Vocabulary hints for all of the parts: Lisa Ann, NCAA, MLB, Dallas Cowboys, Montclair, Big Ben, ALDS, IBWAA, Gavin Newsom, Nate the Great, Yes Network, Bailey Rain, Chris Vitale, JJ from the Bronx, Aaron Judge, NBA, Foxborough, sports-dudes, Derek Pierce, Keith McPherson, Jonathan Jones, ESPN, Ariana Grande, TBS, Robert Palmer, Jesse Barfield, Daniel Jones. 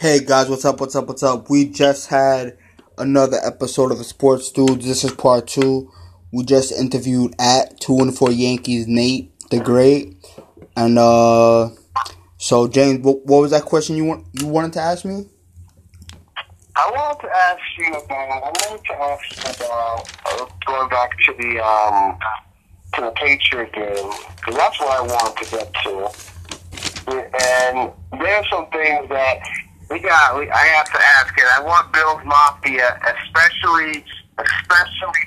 Hey guys, what's up, what's up, what's up? We just had another episode of the Sports Dudes. This is part two. We just interviewed at 2-4 Yankees, Nate the Great. And so James, what was that question you wanted to ask me? I wanted to ask you about going back to the Patriots game, because that's what I wanted to get to. And there's some things that I have to ask it. I want Bill's Mafia, especially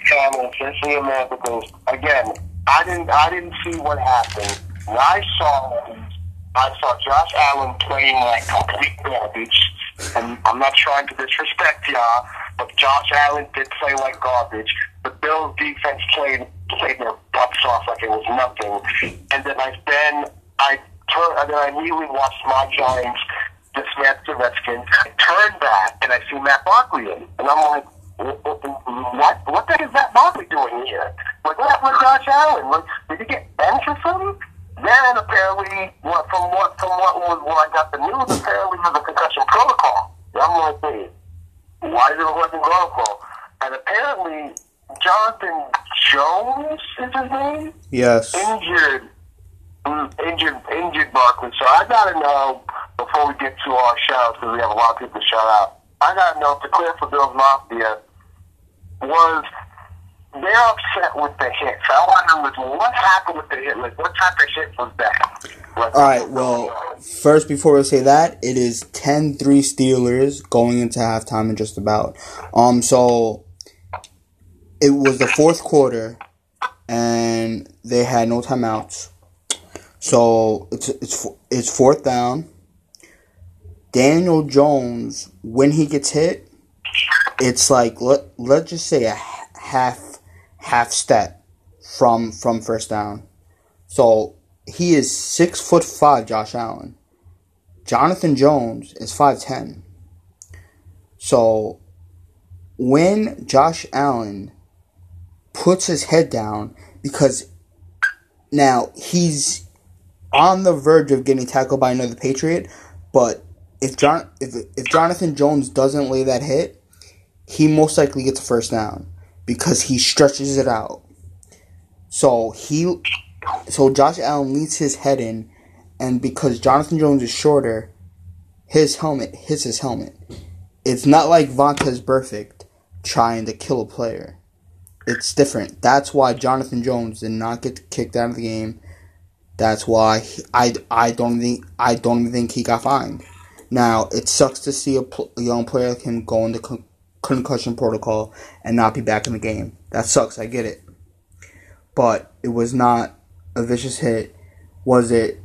Tom, especially America, because again, I didn't see what happened. When I saw Josh Allen playing like complete garbage. And I'm not trying to disrespect y'all, but Josh Allen did play like garbage. The Bills defense played their butts off like it was nothing. And then I immediately watched my Giants dismantle the Redskins. I turned back and I see Matt Barkley in, and I'm like, what the heck is Matt Barkley doing here? Like, what happened with Josh Allen? Like, did he get benched or something? Then apparently, I got the news, apparently was a concussion protocol. And I'm like, wait, why is it a concussion protocol? And apparently, Jonathan Jones is his name. Yes. Injured Barkley. So I gotta know, before we get to our shout-outs, because we have a lot of people to shout out, I gotta know if the clear for Bill's Mafia was they're upset with the hits. I want to know what happened with the hit. Like, what type of hit was that? All right, well, first, before we say that, it is 10-3 Steelers going into halftime and just about. So it was the fourth quarter, and they had no timeouts. So it's fourth down. Daniel Jones, when he gets hit, it's like let's just say a half step from first down. So he is 6'5", Josh Allen. Jonathan Jones is 5'10". So when Josh Allen puts his head down, because now he's on the verge of getting tackled by another Patriot, but if Jonathan Jones doesn't lay that hit, he most likely gets a first down because he stretches it out. So Josh Allen leads his head in, and because Jonathan Jones is shorter, his helmet hits his helmet. It's not like Vontaze Burfict trying to kill a player. It's different. That's why Jonathan Jones did not get kicked out of the game. That's why I don't even think he got fined. Now, it sucks to see a young player like him go into concussion protocol and not be back in the game. That sucks. I get it. But it was not a vicious hit. Was it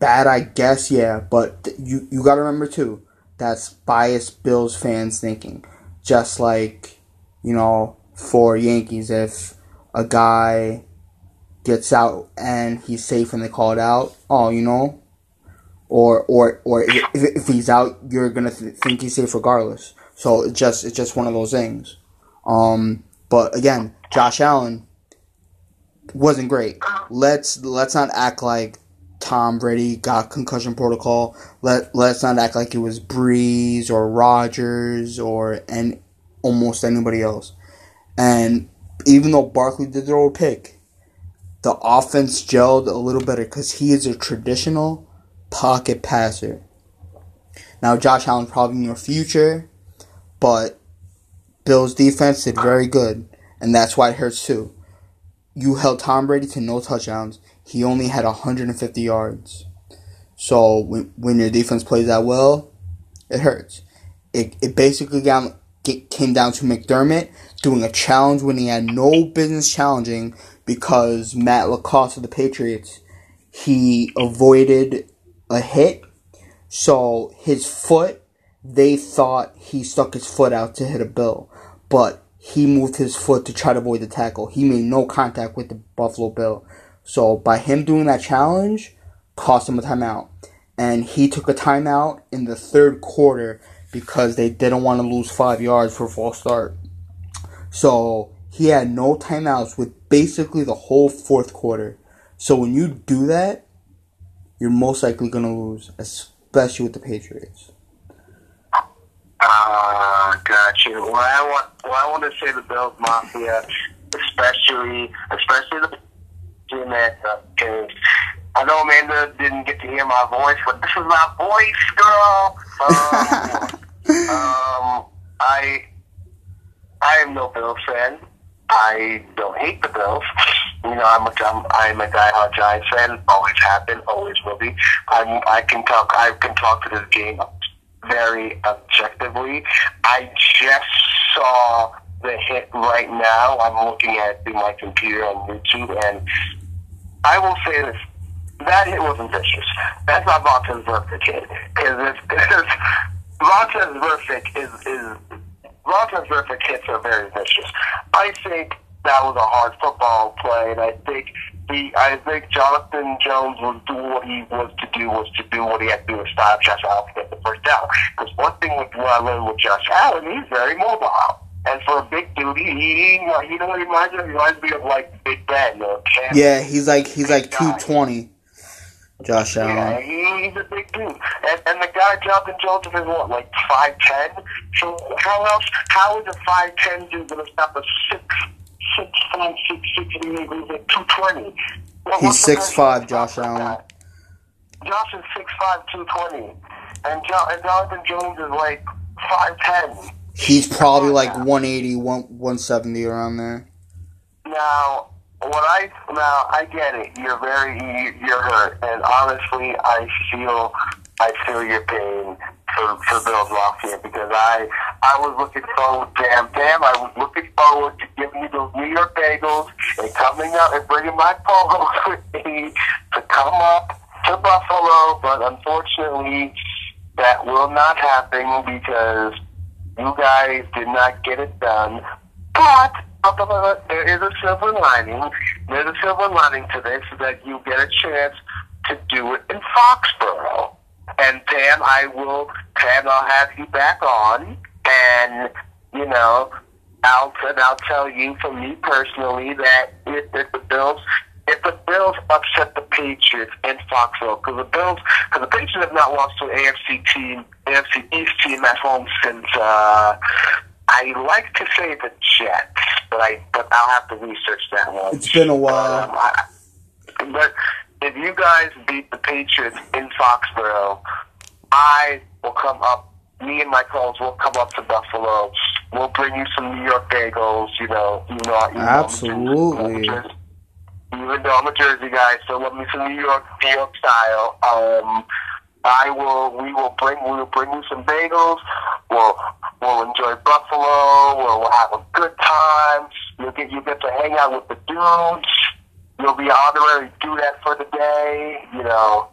bad? I guess, yeah. But you got to remember, too, that's biased Bills fans thinking. Just like, you know, for Yankees, if a guy gets out and he's safe and they call it out, oh, you know, or if he's out, you're gonna think he's safe regardless. So it's just one of those things. But again, Josh Allen wasn't great. Let's not act like Tom Brady got concussion protocol. Let's not act like it was Breeze or Rodgers or and almost anybody else. And even though Barkley did throw a pick, the offense gelled a little better because he is a traditional pocket passer. Now, Josh Allen probably in your future, but Bill's defense did very good, and that's why it hurts too. You held Tom Brady to no touchdowns. He only had 150 yards. So when your defense plays that well, it hurts. It basically came down to McDermott doing a challenge when he had no business challenging, because Matt LaCosse of the Patriots, he avoided a hit. So his foot, they thought he stuck his foot out to hit a Bill, but he moved his foot to try to avoid the tackle. He made no contact with the Buffalo Bill. So by him doing that challenge, cost him a timeout. And he took a timeout in the third quarter because they didn't want to lose 5 yards for a false start. So he had no timeouts with basically the whole fourth quarter. So when you do that, you're most likely going to lose, especially with the Patriots. Gotcha. Well, I want to say the Bills Mafia, especially the team that, because I know Amanda didn't get to hear my voice, but this is my voice, girl. I am no Bills fan. I don't hate the Bills. You know, I'm a diehard Giants fan. Always have been. Always will be. I can talk to this game very objectively. I just saw the hit right now. I'm looking at through my computer on YouTube, and I will say this: that hit wasn't vicious. That's not Vontaze Burfict hit. Jonathan Jones' hits are very vicious. I think that was a hard football play, and I think Jonathan Jones was doing what he was to do what he had to do to stop Josh Allen to get the first down. Because one thing with what I learned with Josh Allen, he's very mobile, and for a big dude, he reminds me of like Big Ben or Cam. Yeah, he's like 220. Josh Allen. Yeah, he's a big dude. And the guy, Jonathan Jones, is what, like 5'10"? So how is a 5'10" dude going to stop a 6'5", 220? Well, he's 6'5", Josh Allen. Josh is 6'5", 220. And Jonathan Jones is like 5'10". He's probably like 180, 170 around there. Now... I get it. You're hurt, and honestly, I feel your pain for Bills Mafia, because I was looking forward to giving you those New York Bagels and coming up and bringing my polo with me to come up to Buffalo, but unfortunately, that will not happen because you guys did not get it done. But there is a silver lining. There's a silver lining to this, that you get a chance to do it in Foxborough. And Pam, I'll have you back on, and you know, I'll tell you for me personally that if the Bills upset the Patriots in Foxborough, because the Patriots have not lost to an AFC East team at home since. I like to say the Jets, but I'll have to research that one. It's been a while. But if you guys beat the Patriots in Foxborough, I will come up. Me and my calls will come up to Buffalo. We'll bring you some New York bagels. Absolutely. Even though I'm a Jersey guy, so let me some New York style. We will bring you some bagels. We'll enjoy Buffalo. We'll have a good time. You get to hang out with the dudes. You'll be an honorary dudette for the day. You know,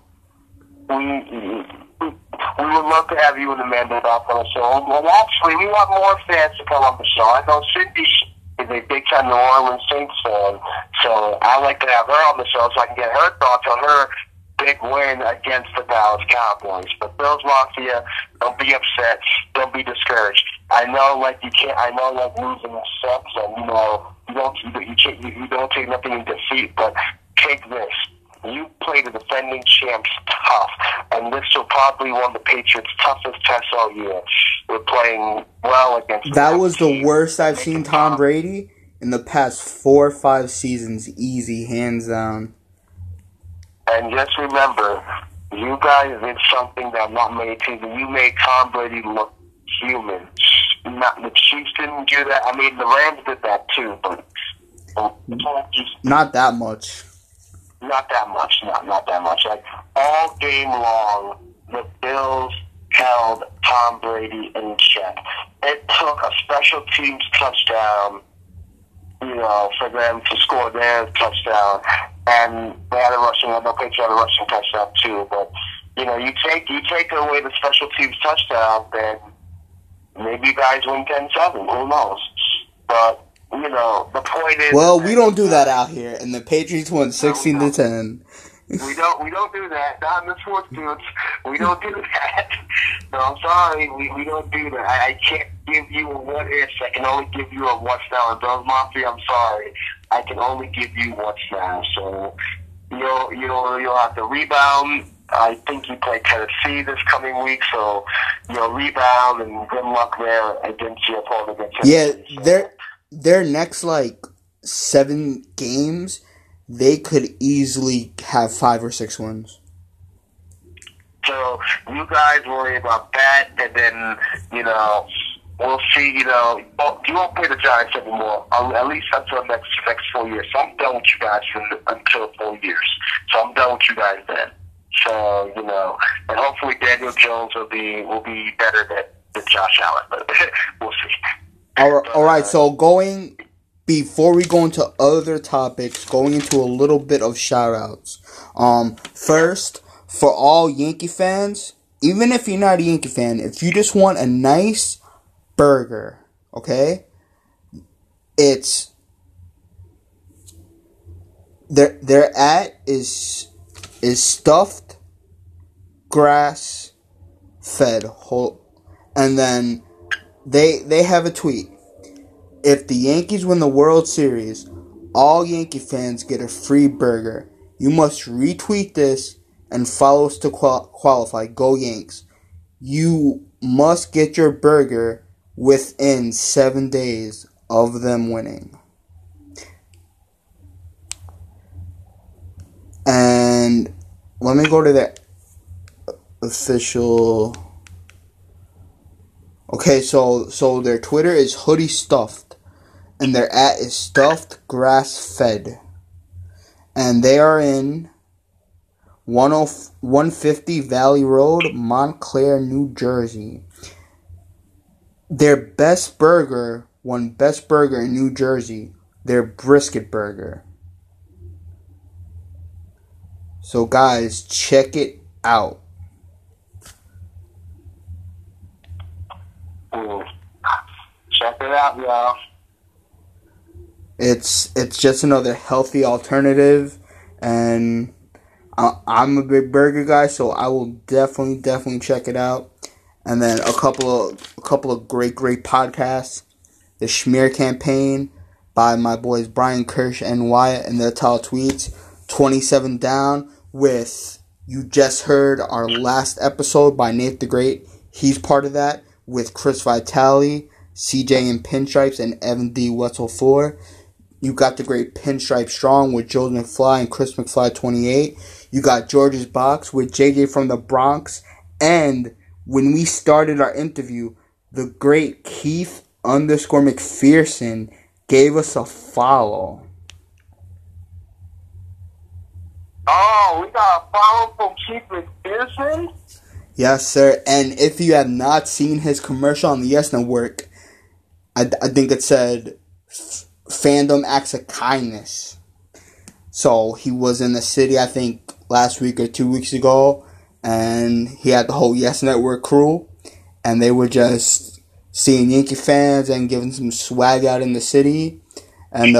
we would love to have you and Amanda back on the show. Well, actually, we want more fans to come on the show. I know Cindy is a big time New Orleans Saints fan, so I like to have her on the show so I can get her thoughts on her big win against the Dallas Cowboys. But Bills Mafia, don't be upset. Don't be discouraged. I know, like losing sucks, and you know you don't take nothing in defeat. But take this: you play the defending champs tough, and this will probably one of the Patriots' toughest tests all year. We're playing well against. That was the worst I've seen Tom Brady in the past 4 or 5 seasons, easy, hands down. And just remember, you guys did something that not many teams. You made Tom Brady look human. Not the Chiefs didn't do that. I mean, the Rams did that too, but not that much. Not that much. Not that much. Like all game long, the Bills held Tom Brady in check. It took a special teams touchdown, you know, for them to score their touchdown. And they had a rushing, I know Patriots had a rushing touchdown too, but, you know, you take away the special teams touchdown, then maybe you guys win 10-7, who knows? But, you know, the point is... Well, we don't do that out here, and the Patriots won 16-10. We don't do that. Not in the sports dudes. We don't do that. No, I'm sorry. We don't do that. I can't give you a what if. I can only give you a what's now. And Bills Mafia, I'm sorry. I can only give you what's now. So you'll have to rebound. I think you play Tennessee this coming week, so rebound and good luck there against your opponent. Yeah, their next like 7 games, they could easily have 5 or 6 wins. So you guys worry about that, and then we'll see. You won't play the Giants anymore, at least until next 4 years. So I'm done with you guys until 4 years. So I'm done with you guys then. So and hopefully Daniel Jones will be better than Josh Allen, but we'll see. All right. So before we go into other topics, going into a little bit of shout-outs. First, for all Yankee fans, even if you're not a Yankee fan, if you just want a nice burger, okay, it's their at is stuffed grass fed whole, and then they have a tweet. If the Yankees win the World Series, all Yankee fans get a free burger. You must retweet this and follow us to qualify. Go Yanks. You must get your burger within 7 days of them winning. And let me go to the official. Okay, so their Twitter is Hoodie Stuffed, and their at is Stuffed Grass Fed, and they are in 150 Valley Road, Montclair, New Jersey. Their best burger won Best Burger in New Jersey, their brisket burger. So guys, check it out. Check it out, y'all. It's just another healthy alternative, and I'm a big burger guy, so I will definitely check it out. And then a couple of great podcasts, the Schmear Campaign by my boys Brian Kirsch and Wyatt, and their tall tweets, 27 Down with, you just heard our last episode by Nate the Great. He's part of that with Chris Vitale, CJ and Pinstripes, and Evan D Wetzel 4. You got the great Pinstripe Strong with Jordan McFly and Chris McFly 28. You got George's Box with JJ from the Bronx. And when we started our interview, the great Keith _McPherson gave us a follow. Oh, we got a follow from Keith McPherson? Yes, sir. And if you have not seen his commercial on the Yes Network, I think it said Fandom Acts of Kindness. So he was in the city, I think, last week or 2 weeks ago, and he had the whole Yes Network crew, and they were just seeing Yankee fans and giving some swag out in the city. And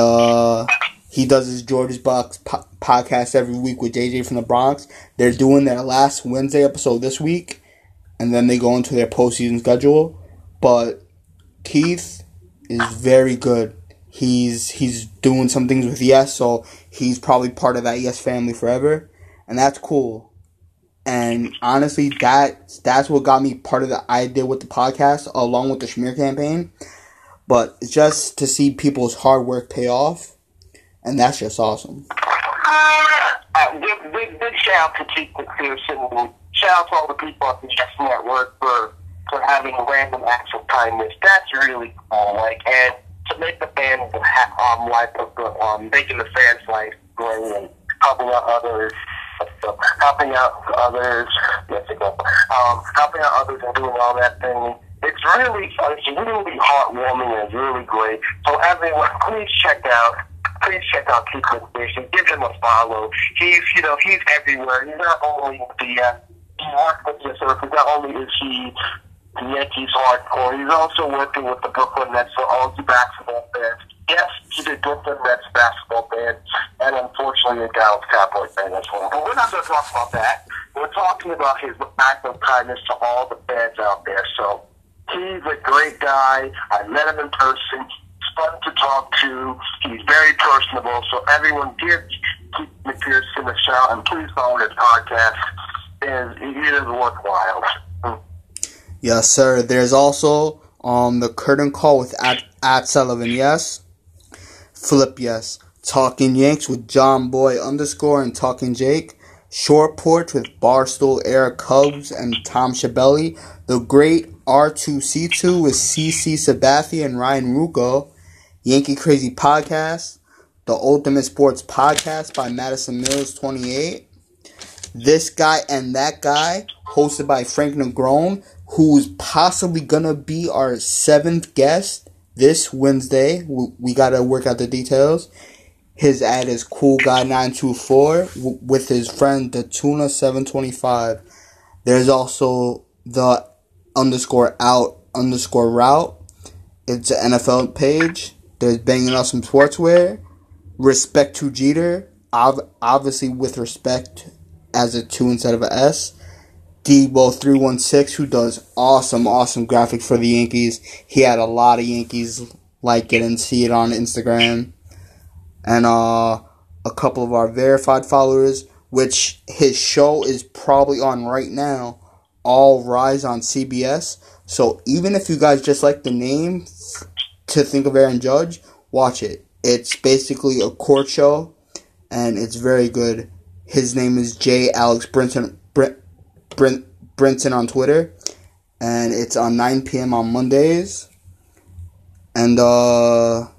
he does his George's Box podcast every week with JJ from the Bronx. They're doing their last Wednesday episode this week, and then they go into their postseason schedule. But Keith is very good. He's doing some things with Yes, so he's probably part of that Yes family forever, and that's cool. And honestly, that's what got me part of the idea with the podcast, along with the Schmear Campaign. But just to see people's hard work pay off, and that's just awesome. Big shout out to Keith McPherson. Shout out to all the people at the Yes Network for having random acts of kindness. That's really cool. And to make the fans life making the fans life great, and helping out others, and doing all that thing. It's really heartwarming and really great. So everyone, please check out Keith McPherson. Give him a follow. He's everywhere. He's not only he works with the service. Not only is he the Yankees hardcore, he's also working with the Brooklyn Nets for all the basketball fans. Yes, he's a Brooklyn Nets basketball fan, and unfortunately a Dallas Cowboys fan as well. But we're not going to talk about that. We're talking about his act of kindness to all the fans out there. So he's a great guy. I met him in person. He's fun to talk to. He's very personable. So everyone, give Keith McPherson a shout, and please follow his podcast. is worthwhile. Yes, sir. There's also the curtain call with at Sullivan, yes. Flip, yes. Talking Yanks with John Boy _ and Talking Jake. Short Porch with Barstool Air Cubs and Tom Schiavelli. The Great R2C2 with CC Sabathia and Ryan Ruocco. Yankee Crazy Podcast. The Ultimate Sports Podcast by Madison Mills 28. This Guy and That Guy, hosted by Frank Negron, who's possibly going to be our 7th guest this Wednesday. We got to work out the details. His ad is CoolGuy924 with his friend Datuna725. There's also the _out_route. It's an NFL page. There's Banging Out Some Sportswear. Respect to Jeter. Obviously with respect as a 2 instead of an S. Debo316, who does awesome graphics for the Yankees. He had a lot of Yankees like it and see it on Instagram. And a couple of our verified followers, which his show is probably on right now, All Rise on CBS. So even if you guys just like the name to think of Aaron Judge, watch it. It's basically a court show, and it's very good. His name is J. Alex Brinson. Brinson on Twitter, and it's on 9 p.m. on Mondays. And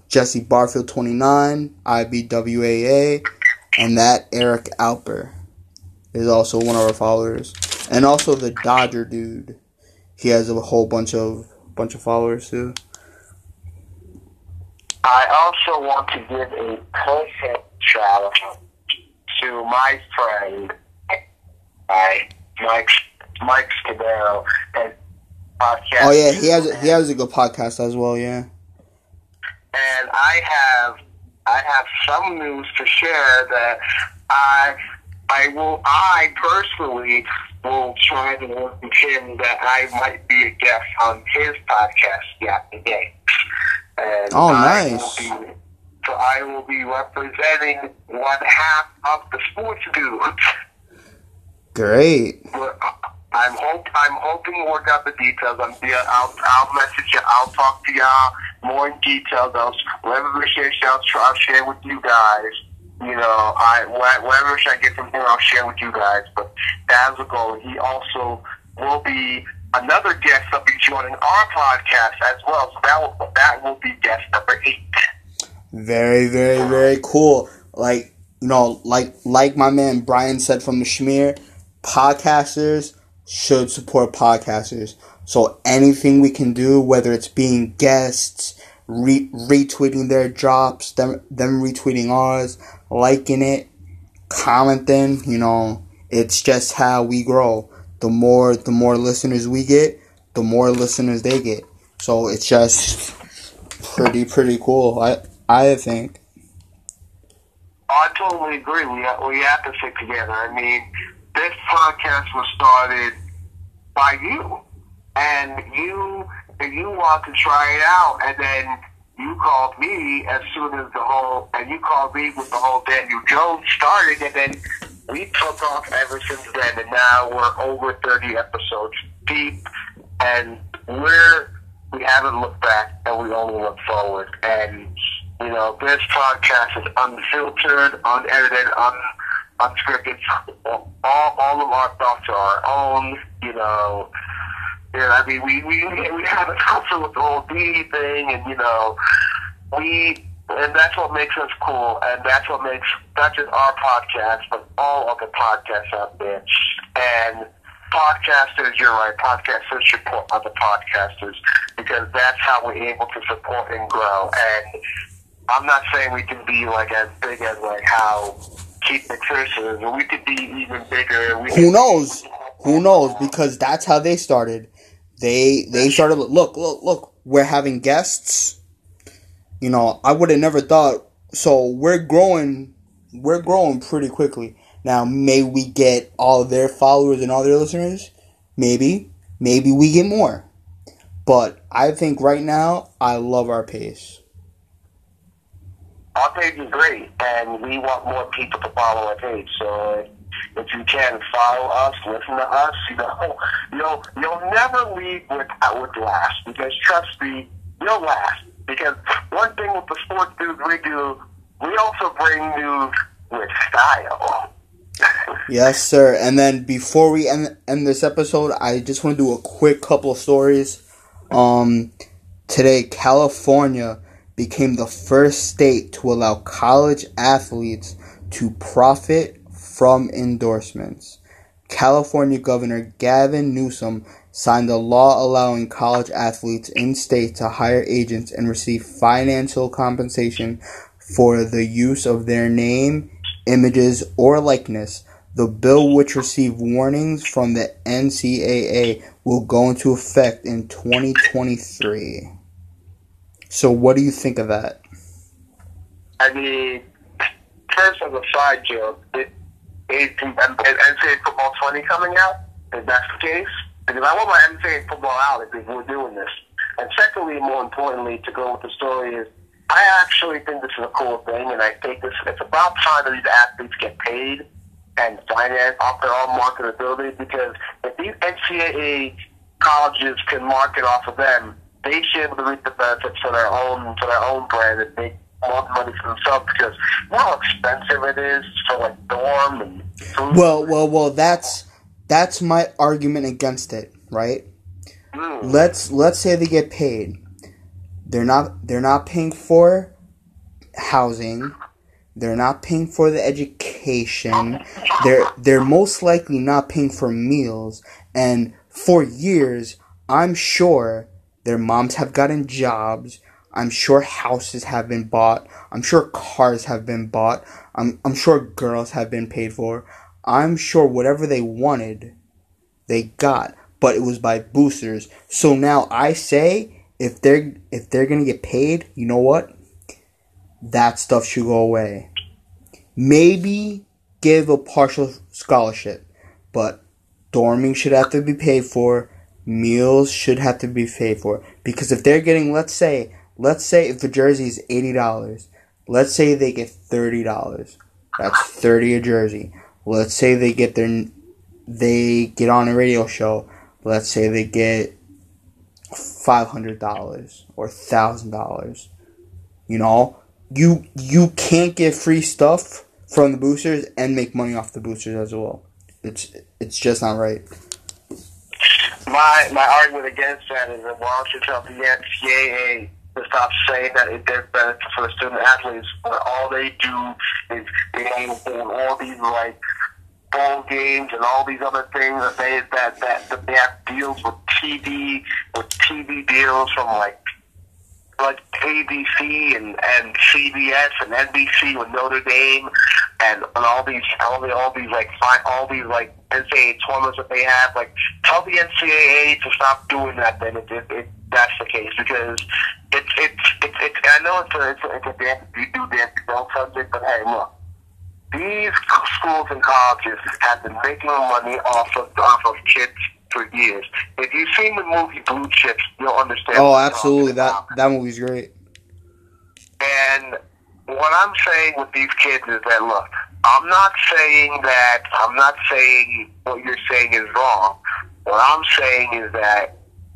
Jesse Barfield 29, IBWAA, and that Eric Alper is also one of our followers, and also the Dodger dude. He has a whole bunch of followers too. I also want to give a personal shout out to my friend, Mike Scadero, and podcast. Oh yeah, he has a good podcast as well, yeah. And I have some news to share that I personally will try to work with him that I might be a guest on his podcast today. And nice. So I will be representing one half of the sports dudes. Great. I'm hoping to work out the details. I'll message you. I'll talk to y'all more in detail. Whatever research I'll share with you guys. You know, whatever I get from him, I'll share with you guys. But that's the goal. He also will be another guest that'll be joining our podcast as well. So that will be guest number 8. Very, very, very cool. Like, you know, like my man Brian said from the Schmear, podcasters should support podcasters. So anything we can do, whether it's being guests, retweeting their drops, them retweeting ours, liking it, commenting, you know, it's just how we grow. The more listeners we get, the more listeners they get. So it's just pretty cool, I think. I totally agree. We have to stick together. I mean, this podcast was started by you, and you want to try it out, and then you called me you called me with the whole Daniel Jones started, and then we took off ever since then, and now we're over 30 episodes deep, and we haven't looked back, and we only look forward, and you know, this podcast is unfiltered, unedited, unscripted. All of our thoughts are our own, you know. Yeah, I mean, we have a counsel with the whole D thing, and you know, and that's what makes us cool, and that's what makes not just our podcast, but all other podcasts out there. And podcasters, you're right, podcasters support other podcasters, because that's how we're able to support and grow. And I'm not saying we can be like as big as like how Keith McPherson is, but we could be even bigger. Who knows? Because that's how they started. They started. Look. We're having guests. You know, I would have never thought. So we're growing pretty quickly. Now, may we get all their followers and all their listeners? Maybe we get more. But I think right now, I love our pace. Our page is great, and we want more people to follow our page. So If you can, follow us, listen to us. You know, you'll never leave with last, because trust me, you'll last. Because one thing with the sports dudes we do, we also bring news with style. Yes, sir. And then before we end this episode, I just want to do a quick couple of stories. Today, California became the first state to allow college athletes to profit from endorsements. California Governor Gavin Newsom signed a law allowing college athletes in state to hire agents and receive financial compensation for the use of their name, images, or likeness. The bill, which received warnings from the NCAA, will go into effect in 2023. So what do you think of that? I mean, first as a side joke, is NCAA Football 20 coming out? If that's the case? Because I want my NCAA football out if we're doing this. And secondly, more importantly, to go with the story is, I actually think this is a cool thing, and I think it's about time that these athletes get paid and finance off their own marketability, because if these NCAA colleges can market off of them, they should be able to reap the benefits for their own brand and make more money for themselves, because you know how expensive it is for like dorm and food. Well, that's my argument against it, right? Mm. Let's say they get paid. They're not paying for housing. They're not paying for the education. They're most likely not paying for meals. And for years, I'm sure their moms have gotten jobs. I'm sure houses have been bought. I'm sure cars have been bought. I'm sure girls have been paid for. I'm sure whatever they wanted, they got. But it was by boosters. So now I say, If they're gonna get paid, you know what? That stuff should go away. Maybe give a partial scholarship, but dorming should have to be paid for. Meals should have to be paid for, because if they're getting, let's say if the jersey is $80, let's say they get $30. That's $30 a jersey. Let's say they get they get on a radio show. Let's say they get $500 or $1,000. You know, you can't get free stuff from the boosters and make money off the boosters as well. It's just not right. My argument against that is that why don't you tell the NCAA to stop saying that it's their benefit for the student athletes, but all they do is they hold all these like bowl games and all these other things that they have deals with TV deals from like ABC and CBS and NBC with Notre Dame and all these NCAA tournaments that they have. Like, tell the NCAA to stop doing that then if that's the case, because it's I know it's a damn subject, but hey, look. These schools and colleges have been making money off of kids for years. If you've seen the movie Blue Chips, you'll understand. Oh, absolutely. That movie's great. And what I'm saying with these kids is that, look, I'm not saying what you're saying is wrong. What I'm saying is that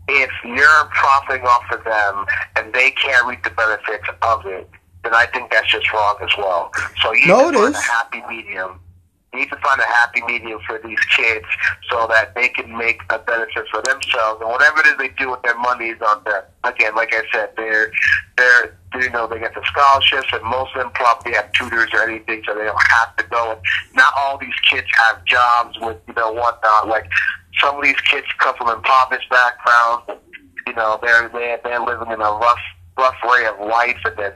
if you're profiting off of them and they can't reap the benefits of it, then I think that's just wrong as well. So you need to find a happy medium. You need to find a happy medium for these kids so that they can make a benefit for themselves. And whatever it is they do with their money is on them. Again, like I said, they get the scholarships, and most of them probably have tutors or anything, so they don't have to go. Not all these kids have jobs with, whatnot. Like, some of these kids come from impoverished backgrounds. You know, they're living in a rough way of life, and then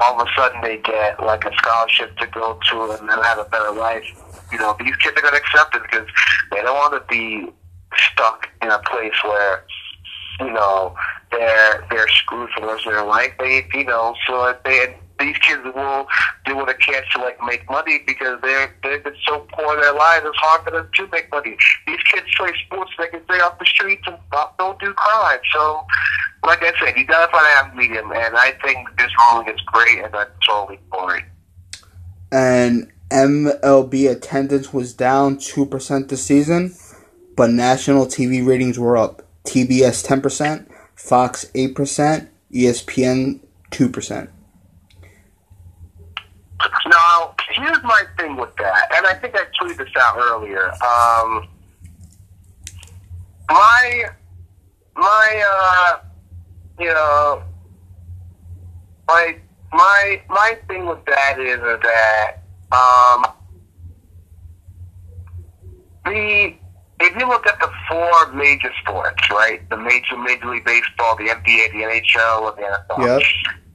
all of a sudden they get like a scholarship to go to and then have a better life. You know, these kids are going to accept it because they don't want to be stuck in a place where, you know, they're screwed for the rest of their life. These kids will do what they can to like make money, because they've been so poor in their lives, it's hard for them to make money. These kids play sports, they can stay off the streets and don't do crime. So, like I said, you gotta find a happy medium, and I think this ruling is great, and I'm totally for it. And MLB attendance was down 2% this season, but national TV ratings were up. TBS 10%, Fox 8%, ESPN 2%. Now, here's my thing with that, and I think I tweeted this out earlier. My thing with that is that if you look at the four major sports, right? The Major League Baseball, the NBA, the NHL, and the NFL. Yep.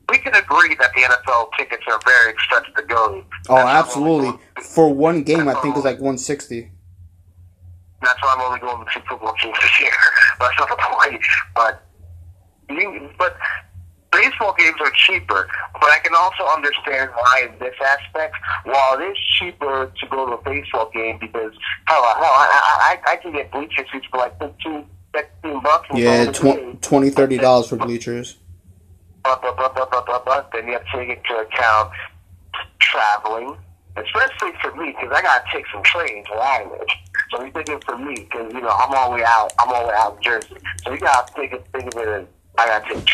We can agree that the NFL tickets are very expensive to go to. Oh, absolutely. For one game, I think it's like $160. That's why I'm only going to two football teams this year. That's not the point. But baseball games are cheaper. But I can also understand why in this aspect, while it is cheaper to go to a baseball game, because, I can get bleachers for like $15, $16. Yeah, $20, $30 for bleachers. But then you have to take into account traveling, especially for me, because I got to take some trains where I live. So you're thinking for me, because, you know, I'm all the way out in Jersey. So you got to think of it as, I got to take a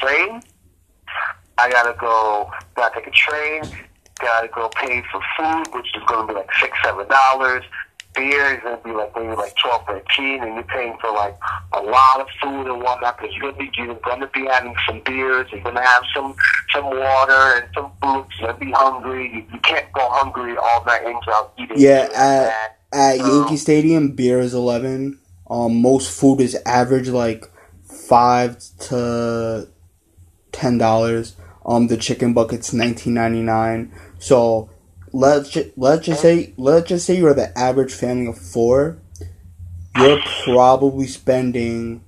train, got to go pay for food, which is going to be like $6, $7. Beer is going to be like maybe like $12, $13, and you're paying for like a lot of food and whatnot, because you're going to be having some beers, you're going to have some water and some food, you're going to be hungry. You can't go hungry all night and without eating. Yeah, at Yankee Stadium, beer is $11. Most food is average like $5 to $10. The chicken bucket's $19.99. So let's just say you're the average family of four. You're probably spending,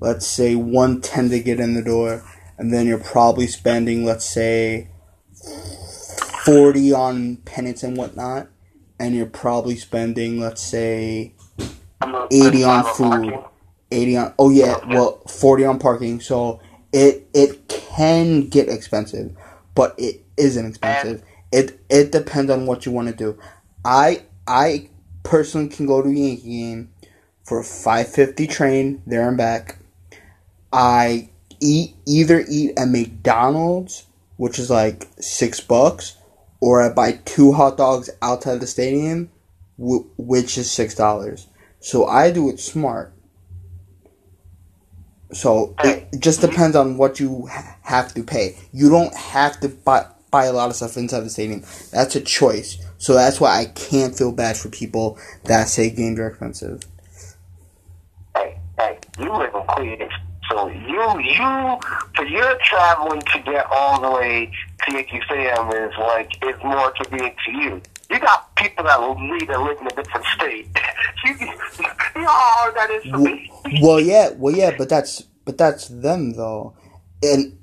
let's say, $110 to get in the door, and then you're probably spending, let's say, $40 on penance and whatnot, and you're probably spending, let's say, $80 on food, $40 on parking. So it can get expensive, but it isn't expensive. It depends on what you want to do. I personally can go to a Yankee game for a $5.50 train there and back. I either eat at McDonald's, which is like $6, or I buy 2 hot dogs outside the stadium, which is $6. So I do it smart. So it just depends on what you have to pay. You don't have to buy a lot of stuff inside the stadium. That's a choice. So that's why I can't feel bad for people that say games are expensive. Hey, you live in Queens, so so you're traveling to get all the way to Yankee Stadium is like, it's more convenient to you. You got people that will need to live in a different state. That is for me. Well, yeah, but that's them though, and.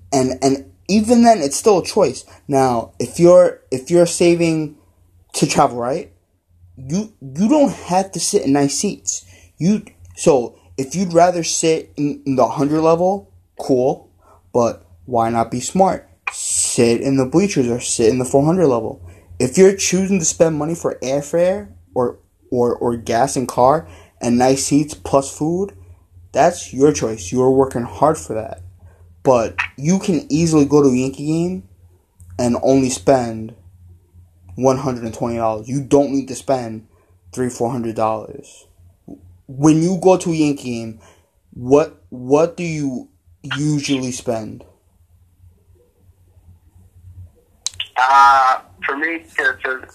Even then, it's still a choice. Now, if you're saving to travel, right? You don't have to sit in nice seats. So if you'd rather sit in the 100 level, cool. But why not be smart? Sit in the bleachers or sit in the 400 level. If you're choosing to spend money for airfare or gas and car and nice seats plus food, that's your choice. You're working hard for that. But you can easily go to a Yankee game and only spend $120. You don't need to spend $300, $400. When you go to a Yankee game, what do you usually spend? For me, I'm going to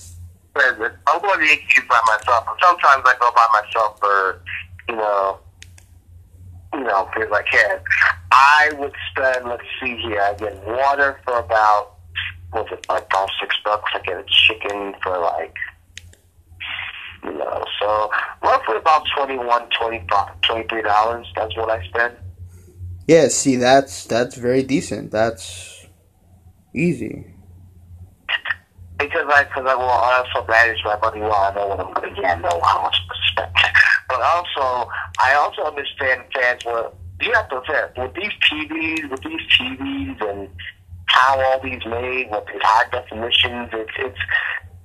Yankee by myself. Sometimes I go by myself for, because I can. I would spend, let's see here, I get water for about, $6. I get a chicken for so roughly about $21, $23. That's what I spend. Yeah, see, that's very decent. That's easy. Because I also manage my money well. I know what I'm going to get. I know how much to spend. But also, I also understand fans were. You have to say, with these TVs and how all these made, with these high definitions, it's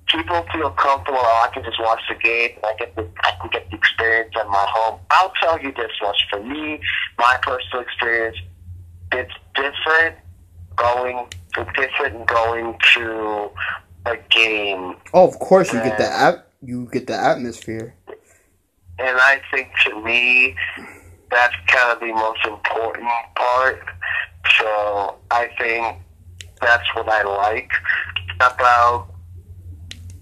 people feel comfortable, oh, I can just watch the game, and I can get the experience at my home. I'll tell you this much. For me, my personal experience, it's different going to a game. Oh, of course, you get the atmosphere. And I think, to me, that's kind of the most important part. So I think that's what I like about.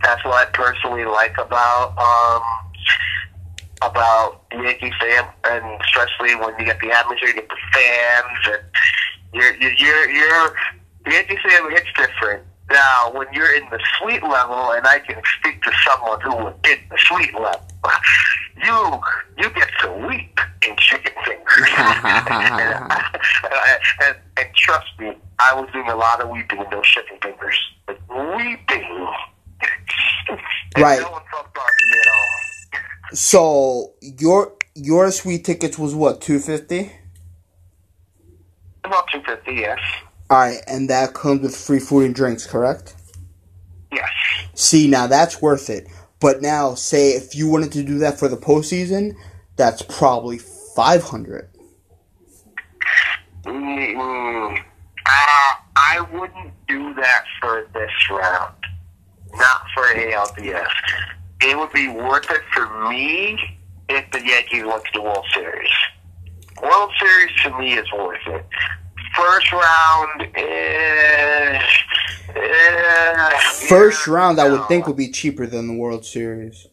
That's what I personally like about Yankee fan, and especially when you get the atmosphere, you get the fans, and you're Yankee fan. It's different. Now, when you're in the suite level, and I can speak to someone who was in the suite level, you get to weep in chicken fingers. and trust me, I was doing a lot of weeping in those chicken fingers. Like, weeping. Right. No one talked about me at all. So, your suite tickets was what, $250? About $250, yes. Alright, and that comes with free food and drinks, correct? Yes. See, now that's worth it. But now, say if you wanted to do that for the postseason, that's probably $500. I wouldn't do that for this round. Not for ALDS. It would be worth it for me if the Yankees went to the World Series. World Series, to me, is worth it. First round I would think would be cheaper than the World Series.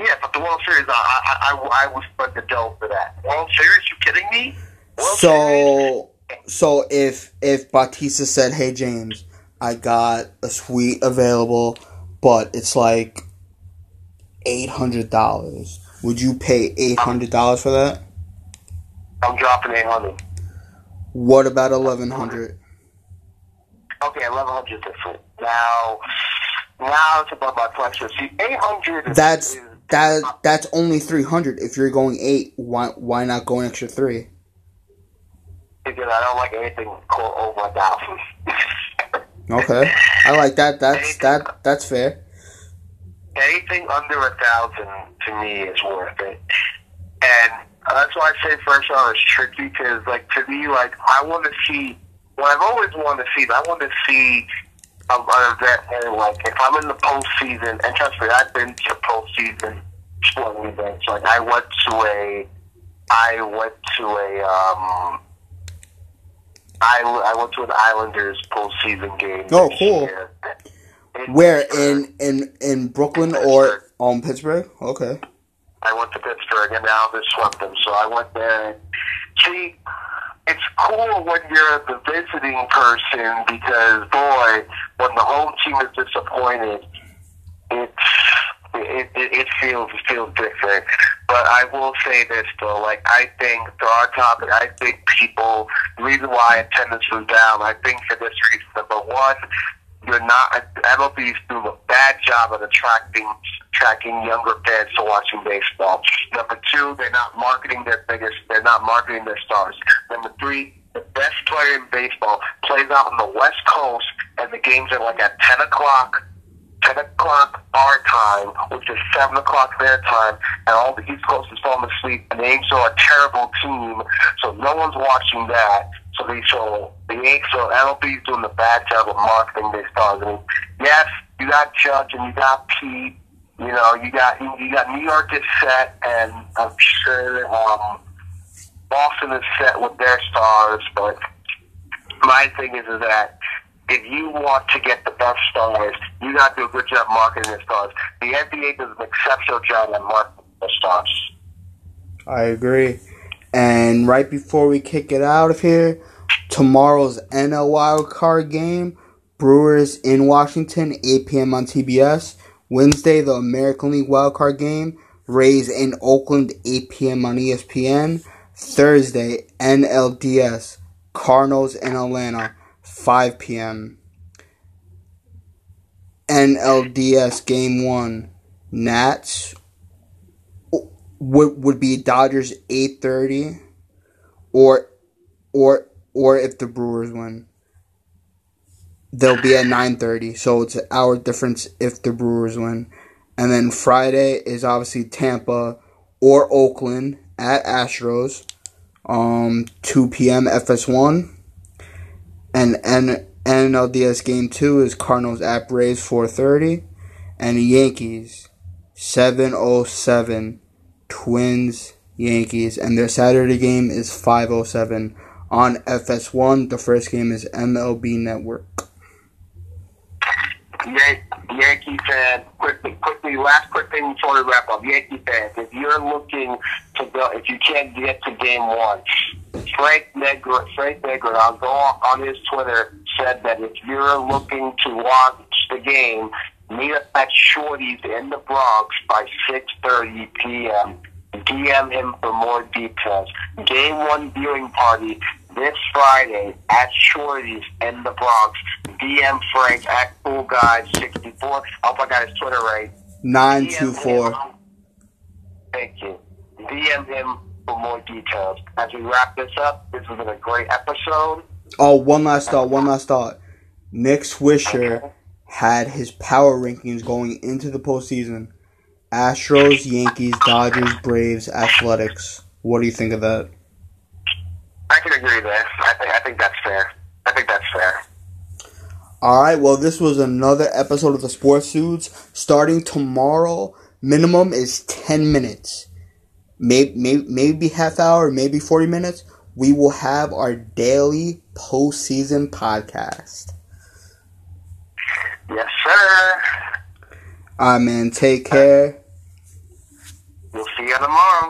Yeah, but the World Series, I would spend the dough for that. World Series, you kidding me? So if Bautista said, "Hey James, I got a suite available, but it's like $800. Would you pay $800 for that?" I'm dropping $800. What about $1,100? Okay, $1,100 is different. Now it's above my question. See, $800 is... That's only $300. If you're going $800, why not go an extra $300? Because I don't like anything over $1,000. Okay, I like that. That's fair. Anything under $1,000 to me is worth it, and that's why I say first round is tricky, because, like, to me, like, I want to see what I've always wanted to see. I want to see an event where, like, if I'm in the postseason, and trust me, I've been to postseason sporting events. Like, I went to an Islanders postseason game. Oh, cool! Where in Brooklyn or Pittsburgh? Okay. I went to Pittsburgh, and now they swept them. So I went there. See, it's cool when you're the visiting person, because, boy, when the home team is disappointed, it feels different. But I will say this, though. Like, I think, to our topic, I think people, the reason why attendance was down, I think for this reason, number one, MLB's doing a bad job of attracting younger fans to watching baseball. Number two, they're not marketing their stars. Number three, the best player in baseball plays out on the West Coast, and the games are like at 10 o'clock our time, which is 7 o'clock their time, and all the East Coast is falling asleep, and the A's are a terrible team, so no one's watching that. So MLB's doing the bad job of marketing their stars. I mean, yes, you got Judge and you got Pete. You know, you got New York is set, and I'm sure Boston is set with their stars. But my thing is that if you want to get the best stars, you got to do a good job marketing their stars. The NBA does an exceptional job at marketing their stars. I agree. And right before we kick it out of here, tomorrow's NL wildcard game, Brewers in Washington, 8 p.m. on TBS. Wednesday, the American League wildcard game, Rays in Oakland, 8 p.m. on ESPN. Thursday, NLDS, Cardinals in Atlanta, 5 p.m. NLDS Game 1, Nats would be Dodgers 8:30, or if the Brewers win. they'll be at 9:30, so it's an hour difference if the Brewers win. And then Friday is obviously Tampa or Oakland at Astros, 2 p.m. FS1. And NLDS Game 2 is Cardinals at Braves, 4:30. And the Yankees, 7:07, Twins-Yankees. And their Saturday game is 5:07 on FS1. The first game is MLB Network. Yankee fan, quickly, last thing before we wrap up. Yankee fans, if you're looking to go, if you can't get to game one, Frank Negron, I'll go on his Twitter, said that if you're looking to watch the game, meet up at Shorty's in the Bronx by 6:30 p.m. DM him for more details. Game one viewing party this Friday at Shorty's in the Bronx. DM Frank at Cool Guy 64. I hope I got his Twitter right. 924. Thank you. DM him for more details. As we wrap this up, this has been a great episode. Oh, one last thought. Nick Swisher had his power rankings going into the postseason. Astros, Yankees, Dodgers, Braves, Athletics. What do you think of that? I can agree with that. I think that's fair. All right, well, this was another episode of the Sports Dudes. Starting tomorrow, minimum is 10 minutes. Maybe half hour, maybe 40 minutes. We will have our daily postseason podcast. Yes, sir. All right, man, take care. We'll see you tomorrow.